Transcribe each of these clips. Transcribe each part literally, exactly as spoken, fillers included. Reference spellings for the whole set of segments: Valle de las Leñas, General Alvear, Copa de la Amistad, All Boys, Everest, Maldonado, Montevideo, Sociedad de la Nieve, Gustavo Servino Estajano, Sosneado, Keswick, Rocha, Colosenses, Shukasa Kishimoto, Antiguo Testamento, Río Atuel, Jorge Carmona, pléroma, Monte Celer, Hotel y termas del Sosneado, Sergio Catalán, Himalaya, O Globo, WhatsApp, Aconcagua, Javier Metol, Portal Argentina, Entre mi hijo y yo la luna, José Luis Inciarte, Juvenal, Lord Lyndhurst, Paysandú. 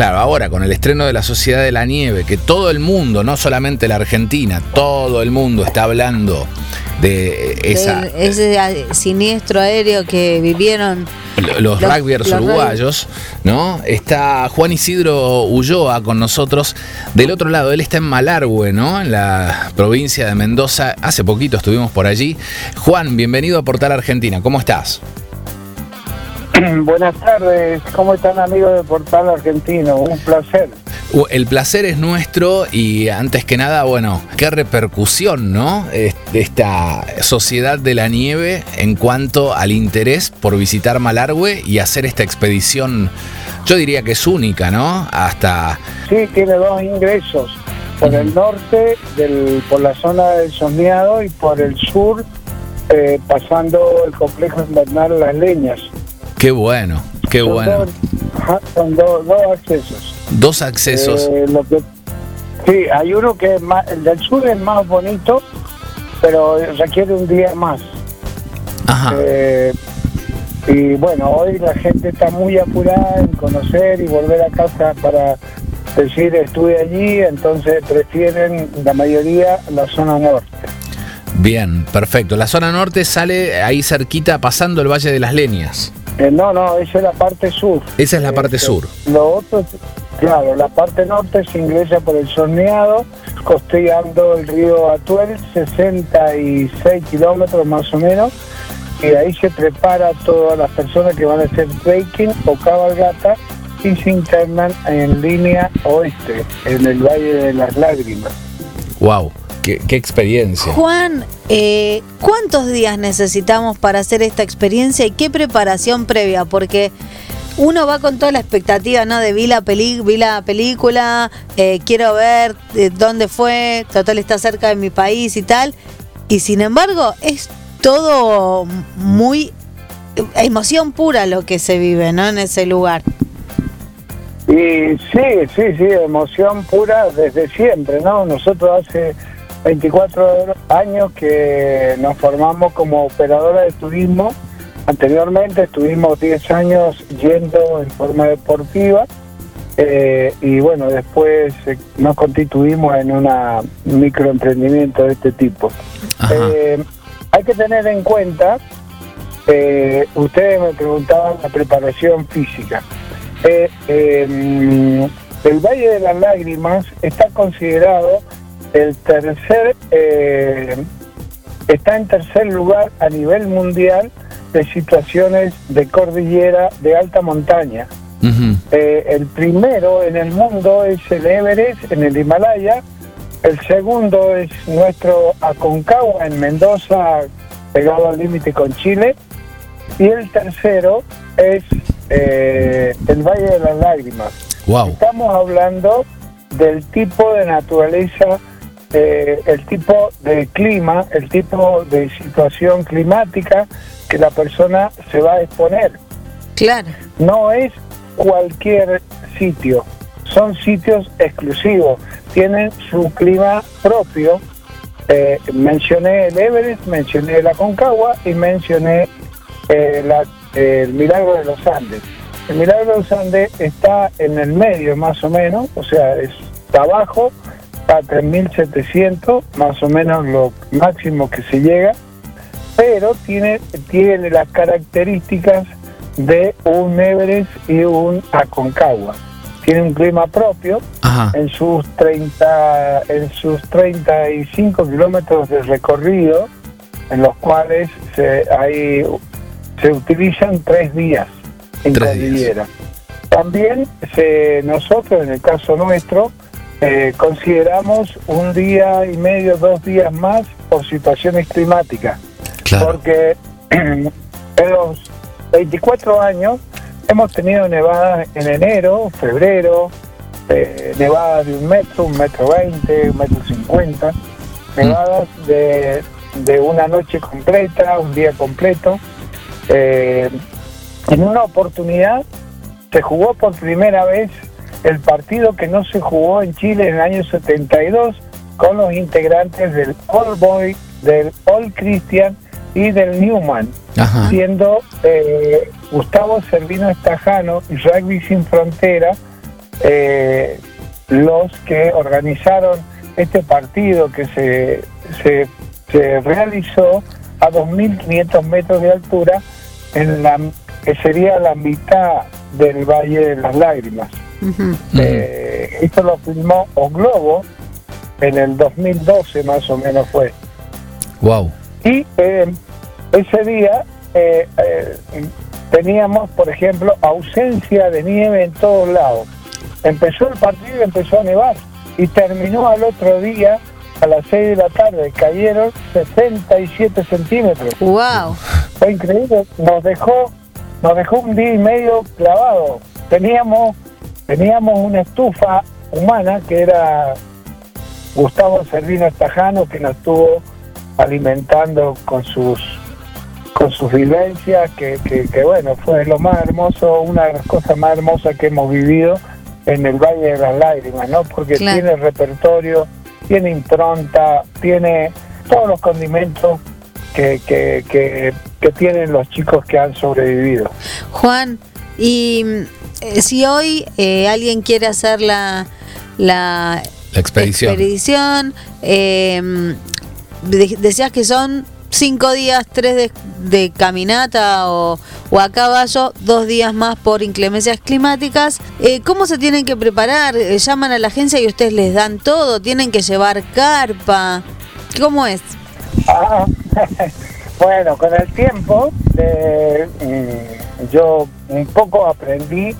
Claro, ahora con el estreno de la Sociedad de la Nieve, que todo el mundo, no solamente la Argentina, todo el mundo está hablando de esa... De ese siniestro aéreo que vivieron los, los rugbyers los uruguayos, ¿no? Está Juan Isidro Ulloa con nosotros del otro lado. Él está en Malargüe, ¿no? En la provincia de Mendoza. Hace poquito estuvimos por allí. Juan, bienvenido a Portal Argentina. ¿Cómo estás? Buenas tardes, ¿cómo están amigos de Portal Argentino? Un placer. El placer es nuestro y antes que nada, bueno, qué repercusión, ¿no? Esta Sociedad de la Nieve en cuanto al interés por visitar Malargüe y hacer esta expedición, yo diría que es única, ¿no? Hasta... Sí, tiene dos ingresos, por el norte, del, por la zona del Sosneado y por el sur, eh, pasando el complejo invernal Las Leñas. Qué bueno, qué son bueno. Dos, son do, dos accesos. Dos accesos. Eh, lo que, sí, hay uno que es más, el del sur es más bonito, pero requiere un día más. Ajá. Eh, y bueno, hoy la gente está muy apurada en conocer y volver a casa para decir estuve allí, entonces prefieren la mayoría la zona norte. Bien, perfecto. La zona norte sale ahí cerquita pasando el Valle de las Leñas. Eh, no, no, esa es la parte sur. Esa es la parte eh, sur. Lo otro, claro, la parte norte se ingresa por el Sosneado, costeando el río Atuel, sesenta y seis kilómetros más o menos, y ahí se prepara todas las personas que van a hacer trekking o cabalgata y se internan en línea oeste, en el Valle de las Lágrimas. Wow. Qué, qué experiencia. Juan, eh, ¿cuántos días necesitamos para hacer esta experiencia y qué preparación previa? Porque uno va con toda la expectativa, ¿no? De vi la, peli- vi la película, eh, quiero ver eh, dónde fue, total está cerca de mi país y tal. Y sin embargo, es todo muy emoción pura lo que se vive, ¿no? En ese lugar. Y sí, sí, sí, emoción pura desde siempre, ¿no? Nosotros hace veinticuatro años que nos formamos como operadora de turismo. Anteriormente estuvimos diez años yendo en forma deportiva eh, y bueno, después nos constituimos en un microemprendimiento de este tipo. Eh, hay que tener en cuenta, eh, ustedes me preguntaban la preparación física. Eh, eh, el Valle de las Lágrimas está considerado el tercer, eh, está en tercer lugar a nivel mundial de situaciones de cordillera de alta montaña. Uh-huh. Eh, el primero en el mundo es el Everest en el Himalaya, el segundo es nuestro Aconcagua en Mendoza, pegado al límite con Chile, y el tercero es eh, el Valle de las Lágrimas. Wow. Estamos hablando del tipo de naturaleza, Eh, el tipo de clima, el tipo de situación climática que la persona se va a exponer. Claro. No es cualquier sitio, son sitios exclusivos, tienen su clima propio. Eh, mencioné el Everest, mencioné la Aconcagua y mencioné eh, la, eh, el Milagro de los Andes. El Milagro de los Andes está en el medio más o menos, o sea, está abajo, a tres mil setecientos, más o menos lo máximo que se llega, pero tiene, tiene las características de un Everest y un Aconcagua. Tiene un clima propio. Ajá. en sus treinta en sus treinta y cinco kilómetros de recorrido, en los cuales se, hay, se utilizan tres días en tres cordillera. Días. También se, nosotros, en el caso nuestro, Eh, consideramos un día y medio, dos días más por situaciones climáticas. Claro. Porque en los veinticuatro años hemos tenido nevadas en enero, febrero, eh, nevadas de un metro, un metro veinte, un metro cincuenta, nevadas ¿Mm? de, de una noche completa, un día completo. Eh, en una oportunidad se jugó por primera vez el partido que no se jugó en Chile en el año setenta y dos con los integrantes del All Boys, del All Christian y del Newman. Ajá. Siendo eh, Gustavo Servino Estajano y Rugby Sin Frontera eh, los que organizaron este partido que se, se, se realizó a dos mil quinientos metros de altura, en la que sería la mitad del Valle de las Lágrimas. Uh-huh. Eh, esto lo filmó O Globo en el dos mil doce, más o menos fue. Wow. Y eh, ese día eh, eh, teníamos, por ejemplo, ausencia de nieve en todos lados. Empezó el partido y empezó a nevar. Y terminó al otro día a las seis de la tarde. Cayeron sesenta y siete centímetros. ¡Wow! Fue increíble. Nos dejó, nos dejó un día y medio clavado. Teníamos, teníamos una estufa humana que era Gustavo Servino Estajano, que nos estuvo alimentando con sus con sus vivencias, que, que, que bueno, fue lo más hermoso, una de las cosas más hermosas que hemos vivido en el Valle de las Lágrimas, ¿no? Porque claro, tiene repertorio, tiene impronta, tiene todos los condimentos que, que, que, que tienen los chicos que han sobrevivido. Juan, y eh, si hoy eh, alguien quiere hacer la, la, la expedición, expedición eh, de, decías que son cinco días, tres de, de caminata o, o a caballo, dos días más por inclemencias climáticas. Eh, ¿Cómo se tienen que preparar? Eh, ¿Llaman a la agencia y ustedes les dan todo? ¿Tienen que llevar carpa? ¿Cómo es? Ah, bueno, con el tiempo eh, yo un poco aprendí.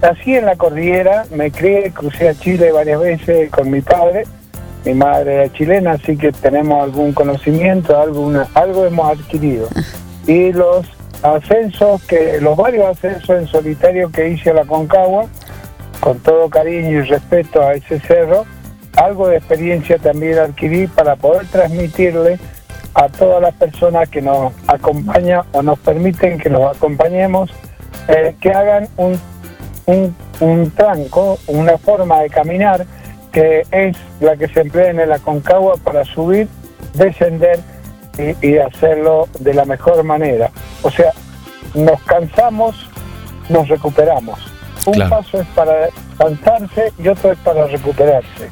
Nací en la cordillera, me crié, crucé a Chile varias veces con mi padre. Mi madre es chilena, así que tenemos algún conocimiento, alguna, algo hemos adquirido. Y los ascensos, que los varios ascensos en solitario que hice a la Aconcagua, con todo cariño y respeto a ese cerro, algo de experiencia también adquirí para poder transmitirle a todas las personas que nos acompañan o nos permiten que los acompañemos, eh, que hagan un, un, un tranco, una forma de caminar, que es la que se emplea en el Aconcagua para subir, descender y, y hacerlo de la mejor manera. O sea, nos cansamos, nos recuperamos. Un claro. paso es para cansarse y otro es para recuperarse.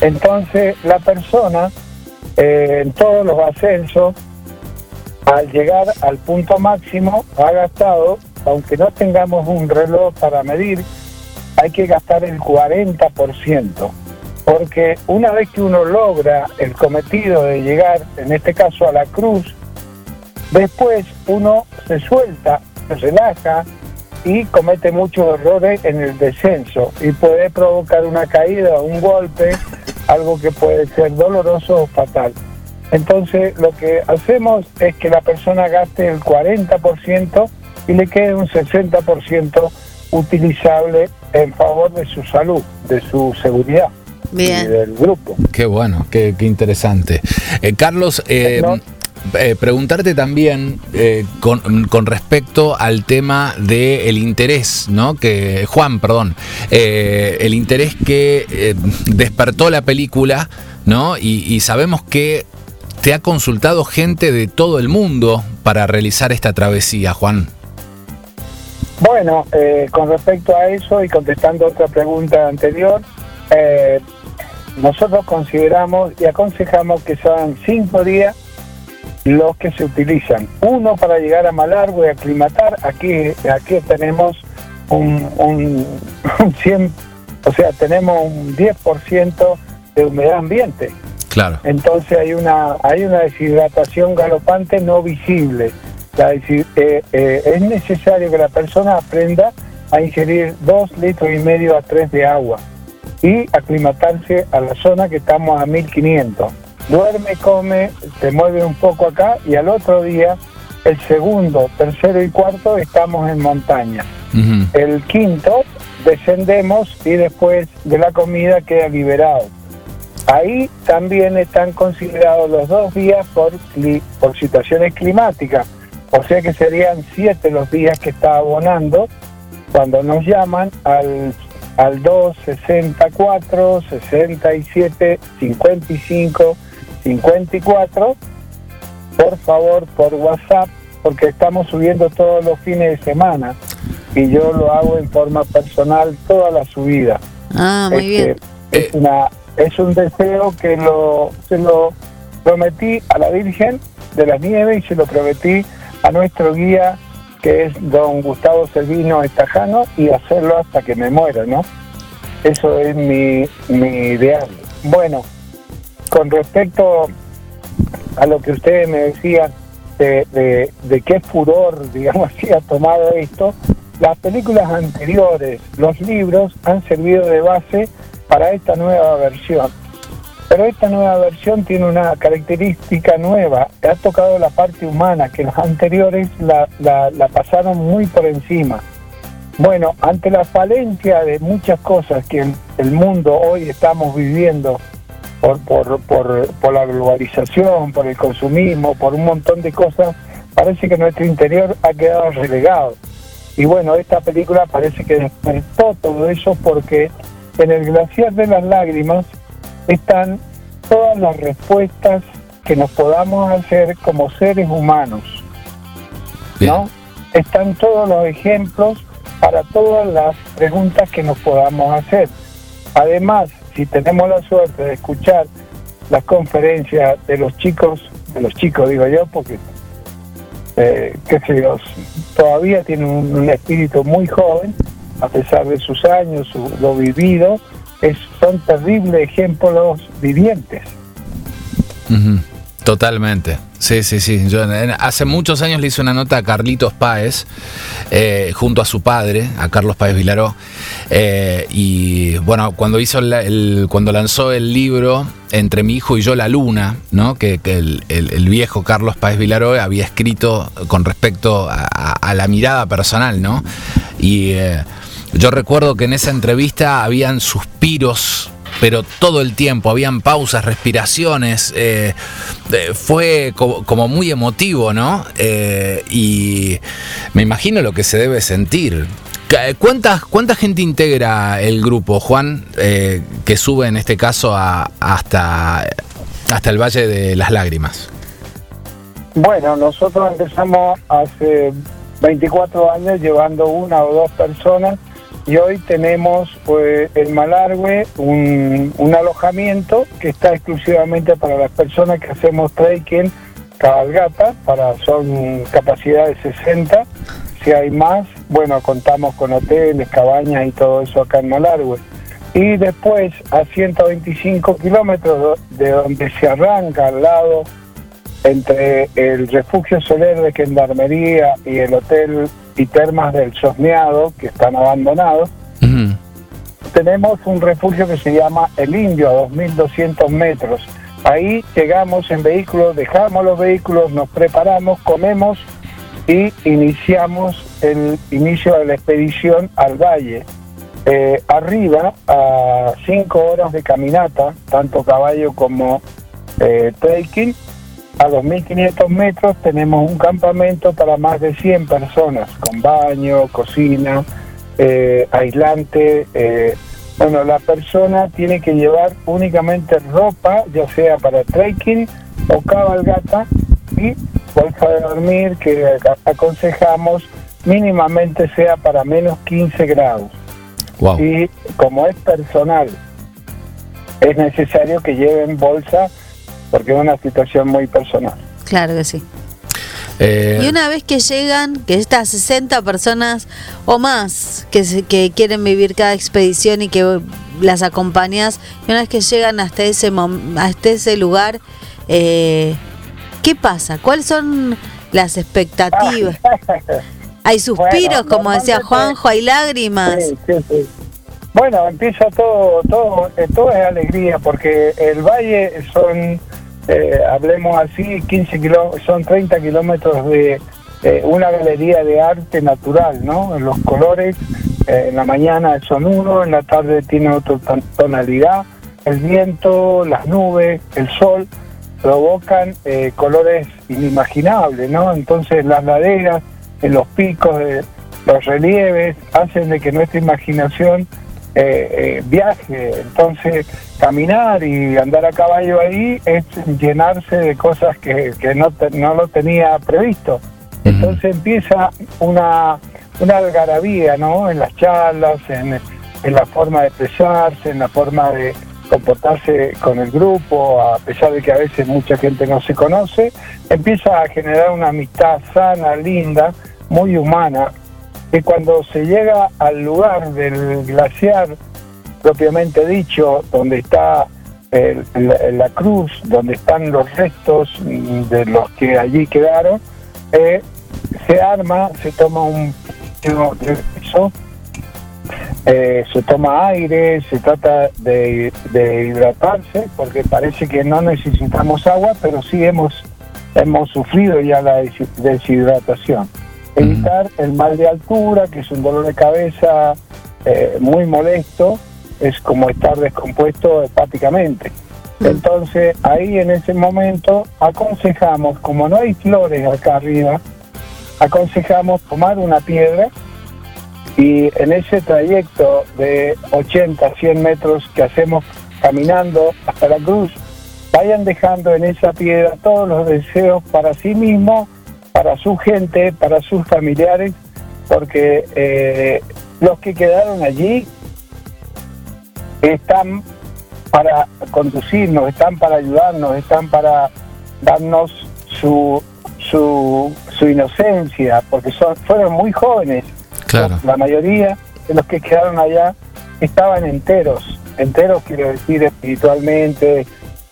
Entonces, la persona, eh, en todos los ascensos, al llegar al punto máximo, ha gastado, aunque no tengamos un reloj para medir, hay que gastar el cuarenta por ciento. Porque una vez que uno logra el cometido de llegar, en este caso a la cruz, después uno se suelta, se relaja y comete muchos errores en el descenso y puede provocar una caída, un golpe, algo que puede ser doloroso o fatal. Entonces lo que hacemos es que la persona gaste el cuarenta por ciento y le quede un sesenta por ciento utilizable en favor de su salud, de su seguridad. Bien. Y del grupo. Qué bueno, qué, qué interesante. Eh, Carlos, eh, no. eh, preguntarte también eh, con, con respecto al tema del interés, ¿no? Que Juan, perdón, eh, el interés que eh, despertó la película, ¿no? Y, y sabemos que te ha consultado gente de todo el mundo para realizar esta travesía, Juan. Bueno, eh, con respecto a eso y contestando otra pregunta anterior, Eh, nosotros consideramos y aconsejamos que sean cinco días los que se utilizan. Uno para llegar a Malargue y aclimatar. Aquí, aquí tenemos un, un, un cien, o sea, tenemos un diez por ciento de humedad ambiente. Claro. Entonces hay una, hay una deshidratación galopante no visible. La, eh, eh, es necesario que la persona aprenda a ingerir dos litros y medio a tres de agua y aclimatarse a la zona que estamos a mil quinientos. Duerme, come, se mueve un poco acá y al otro día, el segundo, tercero y cuarto, estamos en montaña. Uh-huh. El quinto, descendemos y después de la comida queda liberado. Ahí también están considerados los dos días por, por situaciones climáticas, o sea que serían siete los días que está abonando cuando nos llaman al al dos, sesenta y cuatro, sesenta y siete, cincuenta y cinco, cincuenta y cuatro, por favor, por WhatsApp, porque estamos subiendo todos los fines de semana y yo lo hago en forma personal toda la subida. Ah, muy este, bien. Es, una, es un deseo que lo, se lo prometí a la Virgen de la Nieve y se lo prometí a nuestro guía, que es don Gustavo Servino Estajano, y hacerlo hasta que me muera, ¿no? Eso es mi, mi ideal. Bueno, con respecto a lo que ustedes me decían de, de, de qué furor, digamos así, ha tomado esto, las películas anteriores, los libros, han servido de base para esta nueva versión. Pero esta nueva versión tiene una característica nueva, ha tocado la parte humana, que los anteriores la, la, la pasaron muy por encima. Bueno, ante la falencia de muchas cosas que el, el mundo hoy estamos viviendo por, por, por, por la globalización, por el consumismo, por un montón de cosas, parece que nuestro interior ha quedado relegado. Y bueno, esta película parece que despertó todo eso, porque en el glaciar de las lágrimas están todas las respuestas que nos podamos hacer como seres humanos, ¿no? Están todos los ejemplos para todas las preguntas que nos podamos hacer. Además, si tenemos la suerte de escuchar las conferencias de los chicos, de los chicos digo yo, porque eh, qué sé yo, todavía tienen un, un espíritu muy joven, a pesar de sus años, su, lo vivido. Es, son terribles ejemplos vivientes. Uh-huh. Totalmente. Sí, sí, sí. Yo, en, hace muchos años le hice una nota a Carlitos Páez, eh, junto a su padre, a Carlos Páez Vilaró. Eh, y bueno, cuando hizo el, el, cuando lanzó el libro Entre mi hijo y yo la luna, ¿no? Que, que el, el, el viejo Carlos Páez Vilaró había escrito con respecto a, a, a la mirada personal, ¿no? Y eh, yo recuerdo que en esa entrevista habían suspiros, pero todo el tiempo, habían pausas, respiraciones, eh, fue como, como muy emotivo, ¿no? Eh, y me imagino lo que se debe sentir. ¿Cuánta, cuánta gente integra el grupo, Juan, eh, que sube en este caso a, hasta, hasta el Valle de las Lágrimas? Bueno, nosotros empezamos hace veinticuatro años llevando una o dos personas. Y hoy tenemos pues, en Malargüe un, un alojamiento que está exclusivamente para las personas que hacemos trekking, cabalgata, para, son capacidad de sesenta. Si hay más, bueno, contamos con hoteles, cabañas y todo eso acá en Malargüe. Y después, a ciento veinticinco kilómetros de donde se arranca, al lado, entre el Refugio Soler de Gendarmería y el Hotel y Termas del Sosneado, que están abandonados, uh-huh, tenemos un refugio que se llama El Indio, a dos mil doscientos metros. Ahí llegamos en vehículos, dejamos los vehículos, nos preparamos, comemos y iniciamos el inicio de la expedición al valle. Eh, arriba, a cinco horas de caminata, tanto caballo como eh, trekking, a dos mil quinientos metros tenemos un campamento para más de cien personas, con baño, cocina, eh, aislante. Eh. Bueno, la persona tiene que llevar únicamente ropa, ya sea para trekking o cabalgata, y bolsa de dormir, que aconsejamos mínimamente sea para menos quince grados. Wow. Y como es personal, es necesario que lleven bolsa, porque es una situación muy personal. Claro que sí. Eh, y una vez que llegan, que estas sesenta personas o más que, se, que quieren vivir cada expedición y que las acompañas, y una vez que llegan hasta ese, hasta ese lugar, eh, ¿qué pasa? ¿Cuáles son las expectativas? Hay suspiros, bueno, como decía Juanjo, hay lágrimas. Sí, sí, sí. Bueno, empieza todo, todo, todo es alegría, porque el valle son... Eh, hablemos así, quince kilómetros, son treinta kilómetros de eh, una galería de arte natural, ¿no? Los colores, eh, en la mañana son uno, en la tarde tiene otra tonalidad, el viento, las nubes, el sol, provocan eh, colores inimaginables, ¿no? Entonces las laderas, en los picos, eh, los relieves, hacen de que nuestra imaginación Eh, eh, viaje. Entonces caminar y andar a caballo ahí es llenarse de cosas que, que no, te, no lo tenía previsto. Entonces empieza una, una algarabía, ¿no? En las charlas, en, en la forma de expresarse, en la forma de comportarse con el grupo, a pesar de que a veces mucha gente no se conoce, empieza a generar una amistad sana, linda, muy humana, que cuando se llega al lugar del glaciar, propiamente dicho, donde está el, la, la cruz, donde están los restos de los que allí quedaron, eh, se arma, se toma un poco de peso, Eh, se toma aire, se trata de, de hidratarse, porque parece que no necesitamos agua, pero sí hemos, hemos sufrido ya la deshidratación. Evitar el mal de altura, que es un dolor de cabeza eh, muy molesto, es como estar descompuesto hepáticamente. Entonces, ahí en ese momento aconsejamos, como no hay flores acá arriba, aconsejamos tomar una piedra. Y en ese trayecto de ochenta, cien metros que hacemos caminando hasta la cruz, vayan dejando en esa piedra todos los deseos para sí mismo, para su gente, para sus familiares, porque eh, los que quedaron allí están para conducirnos, están para ayudarnos, están para darnos su, su, su inocencia, porque son, fueron muy jóvenes. Claro. La mayoría de los que quedaron allá estaban enteros, enteros quiero decir espiritualmente,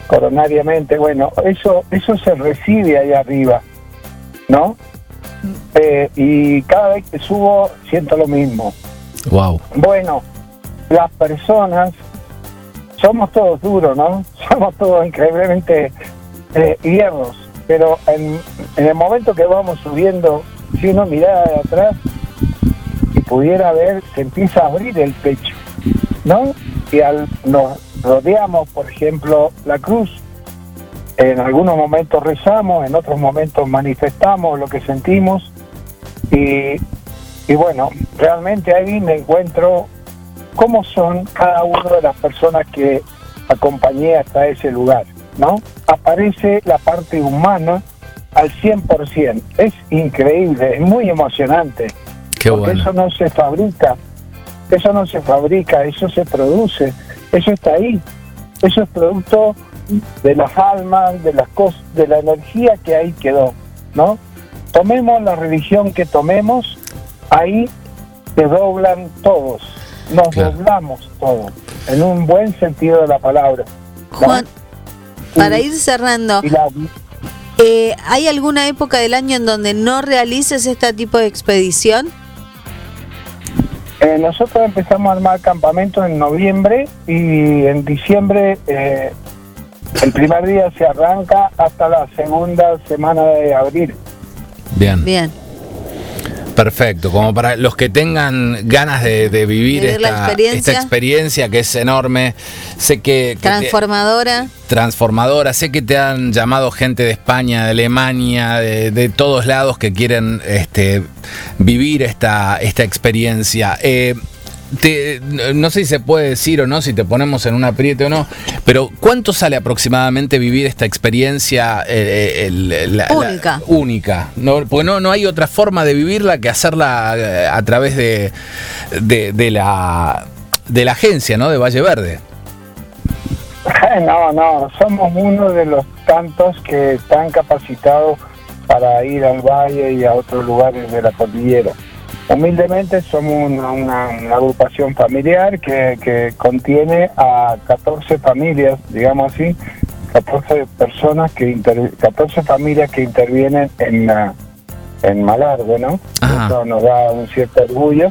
coronariamente, bueno, eso eso se recibe allá arriba, ¿no? Eh, y cada vez que subo siento lo mismo. Wow. Bueno, las personas, somos todos duros, ¿no? Somos todos increíblemente eh, hierros, pero en, en el momento que vamos subiendo, si uno mira de atrás, pudiera ver, se empieza a abrir el pecho, ¿no? Y al nos rodeamos, por ejemplo, la cruz, en algunos momentos rezamos, en otros momentos manifestamos lo que sentimos, y, y bueno, realmente ahí me encuentro cómo son cada una de las personas que acompañé hasta ese lugar, ¿no? Aparece la parte humana al cien por ciento, es increíble, es muy emocionante. Porque bueno, eso no se fabrica, eso no se fabrica, eso se produce, eso está ahí, eso es producto de las almas, de las cosas, de la energía que ahí quedó, ¿no? Tomemos la religión que tomemos, ahí se doblan todos, nos claro. doblamos todos, en un buen sentido de la palabra. Juan, la, para y, ir cerrando. Y la, eh, ¿hay alguna época del año en donde no realices este tipo de expedición? Eh, nosotros empezamos a armar campamentos en noviembre y en diciembre eh, el primer día se arranca hasta la segunda semana de abril. Bien. Bien. Perfecto, como para los que tengan ganas de, de vivir, vivir esta, experiencia. esta experiencia que es enorme, sé que... Transformadora. Que te, transformadora, sé que te han llamado gente de España, de Alemania, de, de todos lados que quieren... este vivir esta, esta experiencia. Eh, te, no sé si se puede decir o no, si te ponemos en un aprieto o no, pero ¿cuánto sale aproximadamente vivir esta experiencia eh, el, el, la, única? La, única no, porque no, no hay otra forma de vivirla que hacerla a través de, de, de, la, de la agencia, ¿no? De Valle Verde. No, no, somos uno de los tantos que están capacitados para ir al valle y a otros lugares de la cordillera. Humildemente somos una, una, una agrupación familiar que, que contiene a catorce familias, digamos así, catorce personas que inter, catorce familias que intervienen en, en Malargue, ¿no? Ajá. Eso nos da un cierto orgullo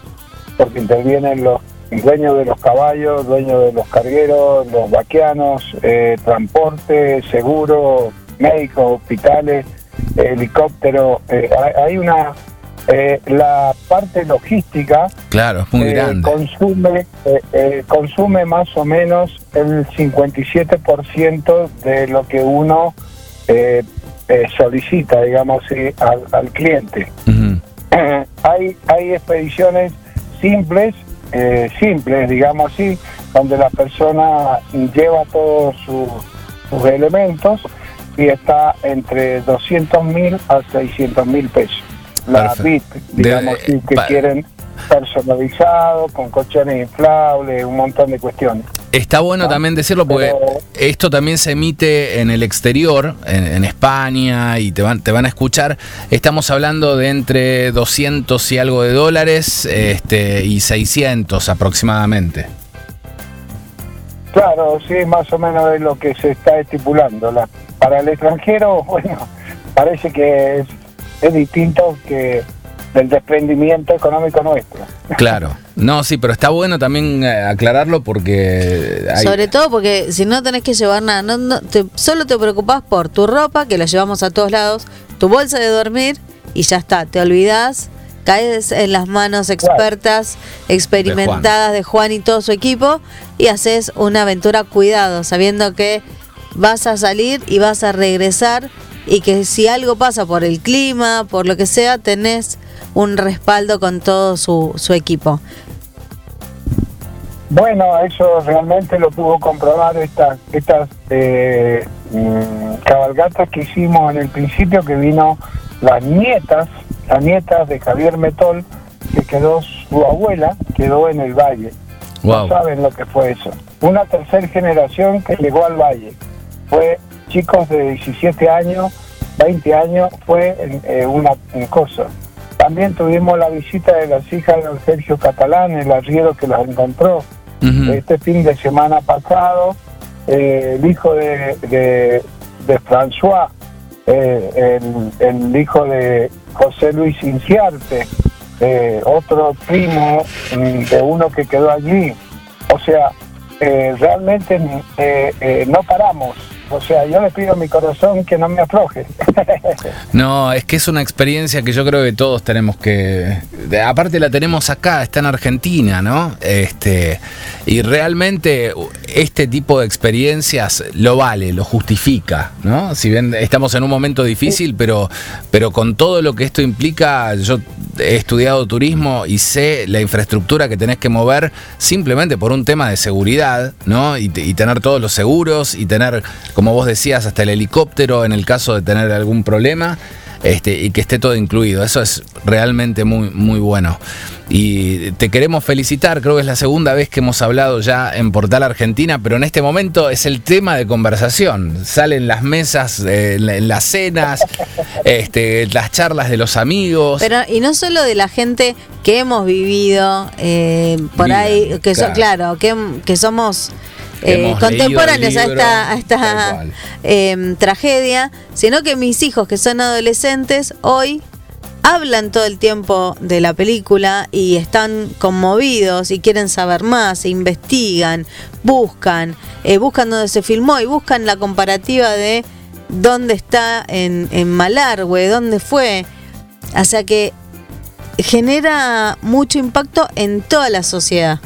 porque intervienen los dueños de los caballos, dueños de los cargueros, los vaquianos, eh, transporte, seguro, médicos, hospitales, helicóptero, eh, hay una eh, la parte logística, claro, muy eh, grande. Consume eh, eh, consume más o menos el cincuenta y siete por ciento de lo que uno eh, eh, solicita, digamos, eh, al, al cliente. Uh-huh. eh, hay hay expediciones simples eh, simples, digamos así, donde la persona lleva todos sus, sus elementos y está entre doscientos mil a seiscientos mil pesos. La Perfecto. V I P, digamos, de, así, que pa, quieren personalizado, con colchones inflables, un montón de cuestiones. Está bueno, ¿no?, también decirlo, porque pero esto también se emite en el exterior, en, en España, y te van, te van a escuchar. Estamos hablando de entre doscientos y algo de dólares este, y seiscientos aproximadamente. Claro, sí, más o menos es lo que se está estipulando. La, para el extranjero, bueno, parece que es, es distinto que del desprendimiento económico nuestro. Claro. No, sí, pero está bueno también aclararlo porque hay... Sobre todo porque si no tenés que llevar nada, no, no, te, solo te preocupás por tu ropa, que la llevamos a todos lados, tu bolsa de dormir y ya está, te olvidás, caes en las manos expertas, experimentadas de Juan y todo su equipo y haces una aventura cuidado, sabiendo que vas a salir y vas a regresar y que si algo pasa por el clima, por lo que sea, tenés un respaldo con todo su, su equipo. Bueno, eso realmente lo pudo comprobar estas estas eh, cabalgatas que hicimos en el principio, que vino las nietas, las nietas de Javier Metol, que quedó su abuela, quedó en el valle. Wow. No saben lo que fue eso. Una tercera generación que llegó al valle. Fue chicos de diecisiete años, veinte años, fue eh, una, una cosa. También tuvimos la visita de las hijas de Sergio Catalán, el arriero que las encontró uh-huh. este fin de semana pasado, eh, el hijo de, de, de François, eh, el, el hijo de José Luis Inciarte, eh, otro primo de uno que quedó allí. O sea, eh, realmente eh, eh, no paramos. O sea, yo le pido a mi corazón que no me afloje. No, es que es una experiencia que yo creo que todos tenemos que... Aparte la tenemos acá, está en Argentina, ¿no? Este, y realmente este tipo de experiencias lo vale, lo justifica, ¿no? Si bien estamos en un momento difícil, pero, pero con todo lo que esto implica, yo he estudiado turismo y sé la infraestructura que tenés que mover simplemente por un tema de seguridad, ¿no? Y, y tener todos los seguros y tener... como vos decías, hasta el helicóptero en el caso de tener algún problema, este, y que esté todo incluido. Eso es realmente muy, muy bueno. Y te queremos felicitar, creo que es la segunda vez que hemos hablado ya en Portal Argentina, pero en este momento es el tema de conversación. Salen las mesas, eh, en las cenas, este, las charlas de los amigos. Pero, y no solo de la gente que hemos vivido, eh, por Vida, ahí, que claro, so, claro que, que somos... Eh, contemporáneos a esta, a esta eh, tragedia, sino que mis hijos que son adolescentes hoy hablan todo el tiempo de la película y están conmovidos y quieren saber más, investigan, buscan, eh, buscan dónde se filmó y buscan la comparativa de dónde está en, en Malargüe, dónde fue, o sea que genera mucho impacto en toda la sociedad.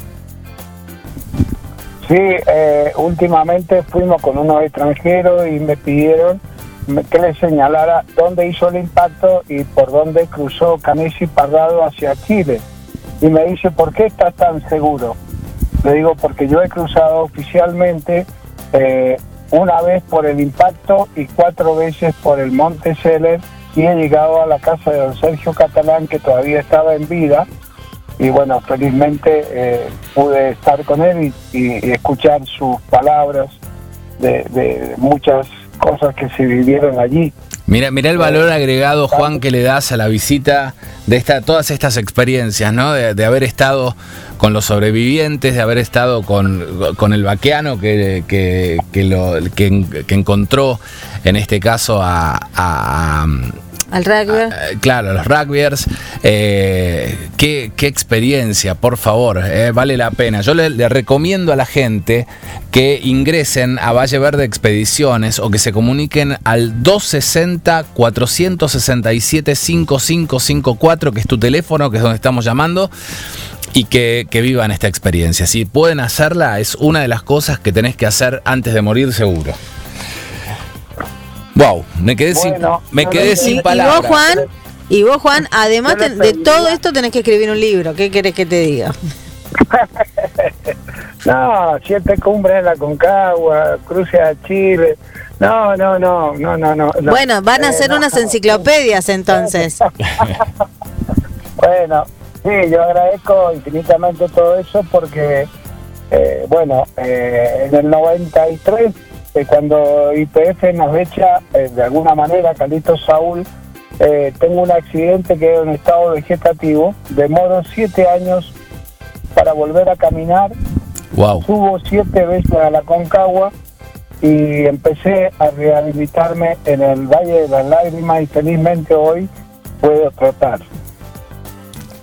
Sí, eh, últimamente fuimos con unos extranjeros y me pidieron que les señalara dónde hizo el impacto y por dónde cruzó Canesi Parrado hacia Chile. Y me dice, ¿por qué estás tan seguro? Le digo, porque yo he cruzado oficialmente eh, una vez por el impacto y cuatro veces por el Monte Celer y he llegado a la casa de don Sergio Catalán, que todavía estaba en vida. Y bueno, felizmente eh, pude estar con él y, y, y escuchar sus palabras de, de muchas cosas que se vivieron allí. Mira, mira el valor agregado, Juan, que le das a la visita de esta, todas estas experiencias, ¿no? De, de haber estado con los sobrevivientes, de haber estado con, con el vaqueano que, que, que, lo, que, que encontró, en este caso, a... a Al rugby. Claro, los rugbyers. Eh, qué, qué experiencia, por favor. Eh, vale la pena. Yo le, le recomiendo a la gente que ingresen a Valle Verde Expediciones o que se comuniquen al dos sesenta, cuatro sesenta y siete, cincuenta y cinco cincuenta y cuatro, que es tu teléfono, que es donde estamos llamando, y que, que vivan esta experiencia. Si pueden hacerla, es una de las cosas que tenés que hacer antes de morir, seguro. Wow, me quedé bueno, sin, me quedé y, sin palabras. Y vos, Juan, y vos, Juan, además ten, de todo esto tenés que escribir un libro. ¿Qué querés que te diga? No, siete cumbres en la Aconcagua, cruce a Chile. No, no, no, no, no, no. Bueno, van a hacer eh, no, unas enciclopedias entonces. Bueno, Sí, yo agradezco infinitamente todo eso porque, eh, bueno, eh, en el noventa y tres, eh, cuando Y P F nos echa, eh, de alguna manera, Carlito Saúl, eh, tengo un accidente que es un estado vegetativo, demoro siete años para volver a caminar, wow. Subo siete veces a la Aconcagua y empecé a rehabilitarme en el Valle de las Lágrimas y felizmente hoy puedo trotar.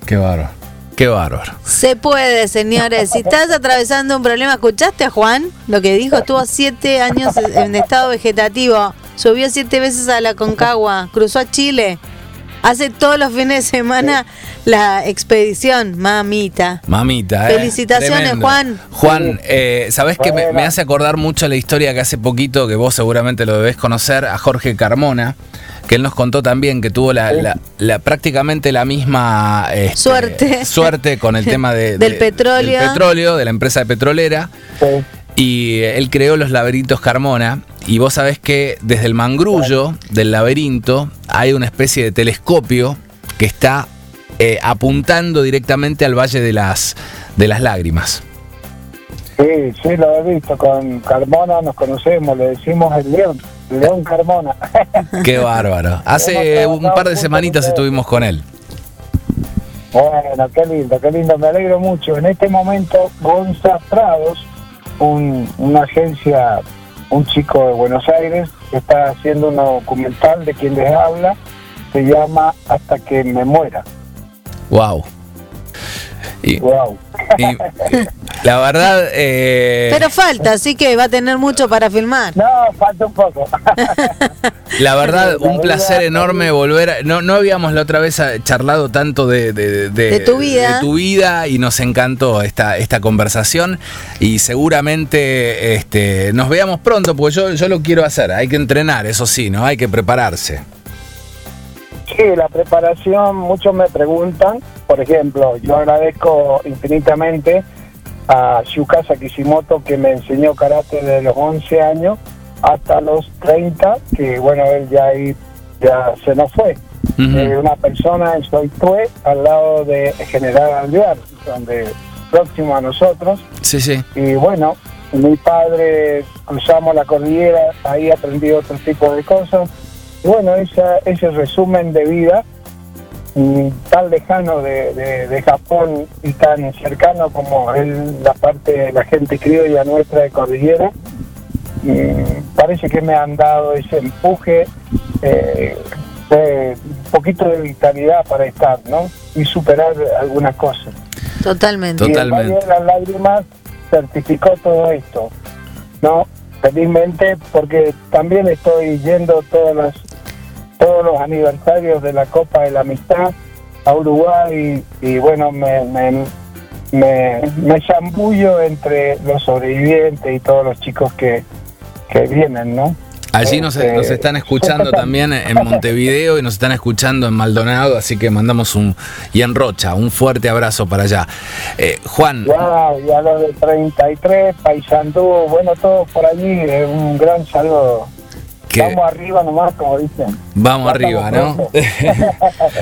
Qué bárbaro, qué bárbaro. Se puede, señores. Si estás atravesando un problema, ¿escuchaste a Juan? Lo que dijo, estuvo siete años en estado vegetativo, subió siete veces a la Aconcagua, cruzó a Chile, hace todos los fines de semana la expedición, mamita. Mamita, ¿eh? Felicitaciones, tremendo. Juan. Juan, eh, ¿sabés qué? Me, me hace acordar mucho la historia que hace poquito, que vos seguramente lo debés conocer, a Jorge Carmona, que él nos contó también que tuvo la, la, la prácticamente la misma este, suerte. suerte con el tema de, del, de, petróleo. del petróleo, de la empresa petrolera. Sí. Y él creó los laberintos Carmona. Y vos sabés que desde el mangrullo del laberinto hay una especie de telescopio que está eh, apuntando directamente al Valle de las, de las Lágrimas. Sí, sí, lo he visto. Con Carmona nos conocemos, le decimos el león, león Carmona. Qué bárbaro. Hace un par de semanitas estuvimos con él. Bueno, qué lindo, qué lindo. Me alegro mucho. En este momento, Gonza Prados, un, una agencia... un chico de Buenos Aires que está haciendo un documental de quien les habla, se llama Hasta que me muera. Wow. Y, wow. Y, la verdad... Eh... Pero falta, así que va a tener mucho para filmar. No, falta un poco. La verdad, un placer enorme volver a... No, no habíamos la otra vez charlado tanto de, de, de, de, tu vida. de tu vida y nos encantó esta, esta conversación y seguramente este, nos veamos pronto porque yo, yo lo quiero hacer. Hay que entrenar, eso sí, ¿no? Hay que prepararse. Sí, la preparación, muchos me preguntan, por ejemplo, yo agradezco infinitamente a Shukasa Kishimoto que me enseñó karate desde los once años hasta los treinta, que bueno, él ya, ahí, ya se nos fue. Uh-huh. Eh, una persona en Soitue, al lado de General Alvear, donde próximo a nosotros. Sí, sí. Y bueno, mi padre, cruzamos la cordillera, ahí aprendí otro tipo de cosas. Bueno, esa, ese resumen de vida, tan lejano de, de, de Japón y tan cercano como es la parte de la gente criolla nuestra de Cordillera, parece que me han dado ese empuje, eh, de un poquito de vitalidad para estar, ¿no? Y superar algunas cosas. Totalmente. Y el Valle de las Lágrimas certificó todo esto, ¿no? Felizmente, porque también estoy yendo todas las... todos los aniversarios de la Copa de la Amistad a Uruguay y, y bueno, me, me, me, me zambullo entre los sobrevivientes y todos los chicos que, que vienen, ¿no? Allí nos, eh, nos están escuchando también en Montevideo y nos están escuchando en Maldonado, así que mandamos un... y en Rocha, un fuerte abrazo para allá. Eh, Juan... Wow, y a los de treinta y tres, Paysandú, bueno, todos por allí, un gran saludo. Que... Vamos arriba nomás, como dicen. Vamos ya arriba, ¿no?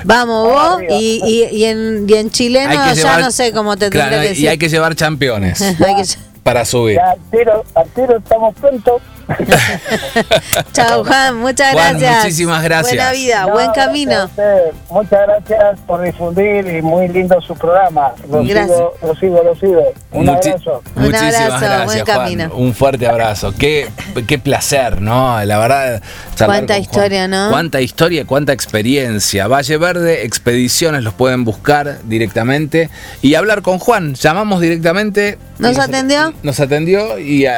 Vamos vos y, y, y, en, y en chileno ya llevar, no sé cómo te claro, tendré que decir. Y hay que llevar campeones ya, para subir. Ya, al, tiro, al tiro estamos pronto. Chao, Juan, muchas Juan, gracias. Muchísimas gracias. Buena vida, no, buen camino. Gracias, muchas gracias por difundir y muy lindo su programa. Lo gracias. sigo, lo sigo, lo sigo. Un Muchi- abrazo. Un abrazo, gracias, buen Juan. camino. Un fuerte abrazo. Qué, qué placer, ¿no? La verdad. Cuánta historia, Juan. ¿no? Cuánta historia, cuánta experiencia. Valle Verde, expediciones, los pueden buscar directamente y hablar con Juan. Llamamos directamente. ¿Nos atendió? Nos atendió y uh,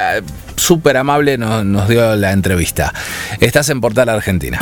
súper amable nos, nos dio la entrevista. Estás en Portal Argentina.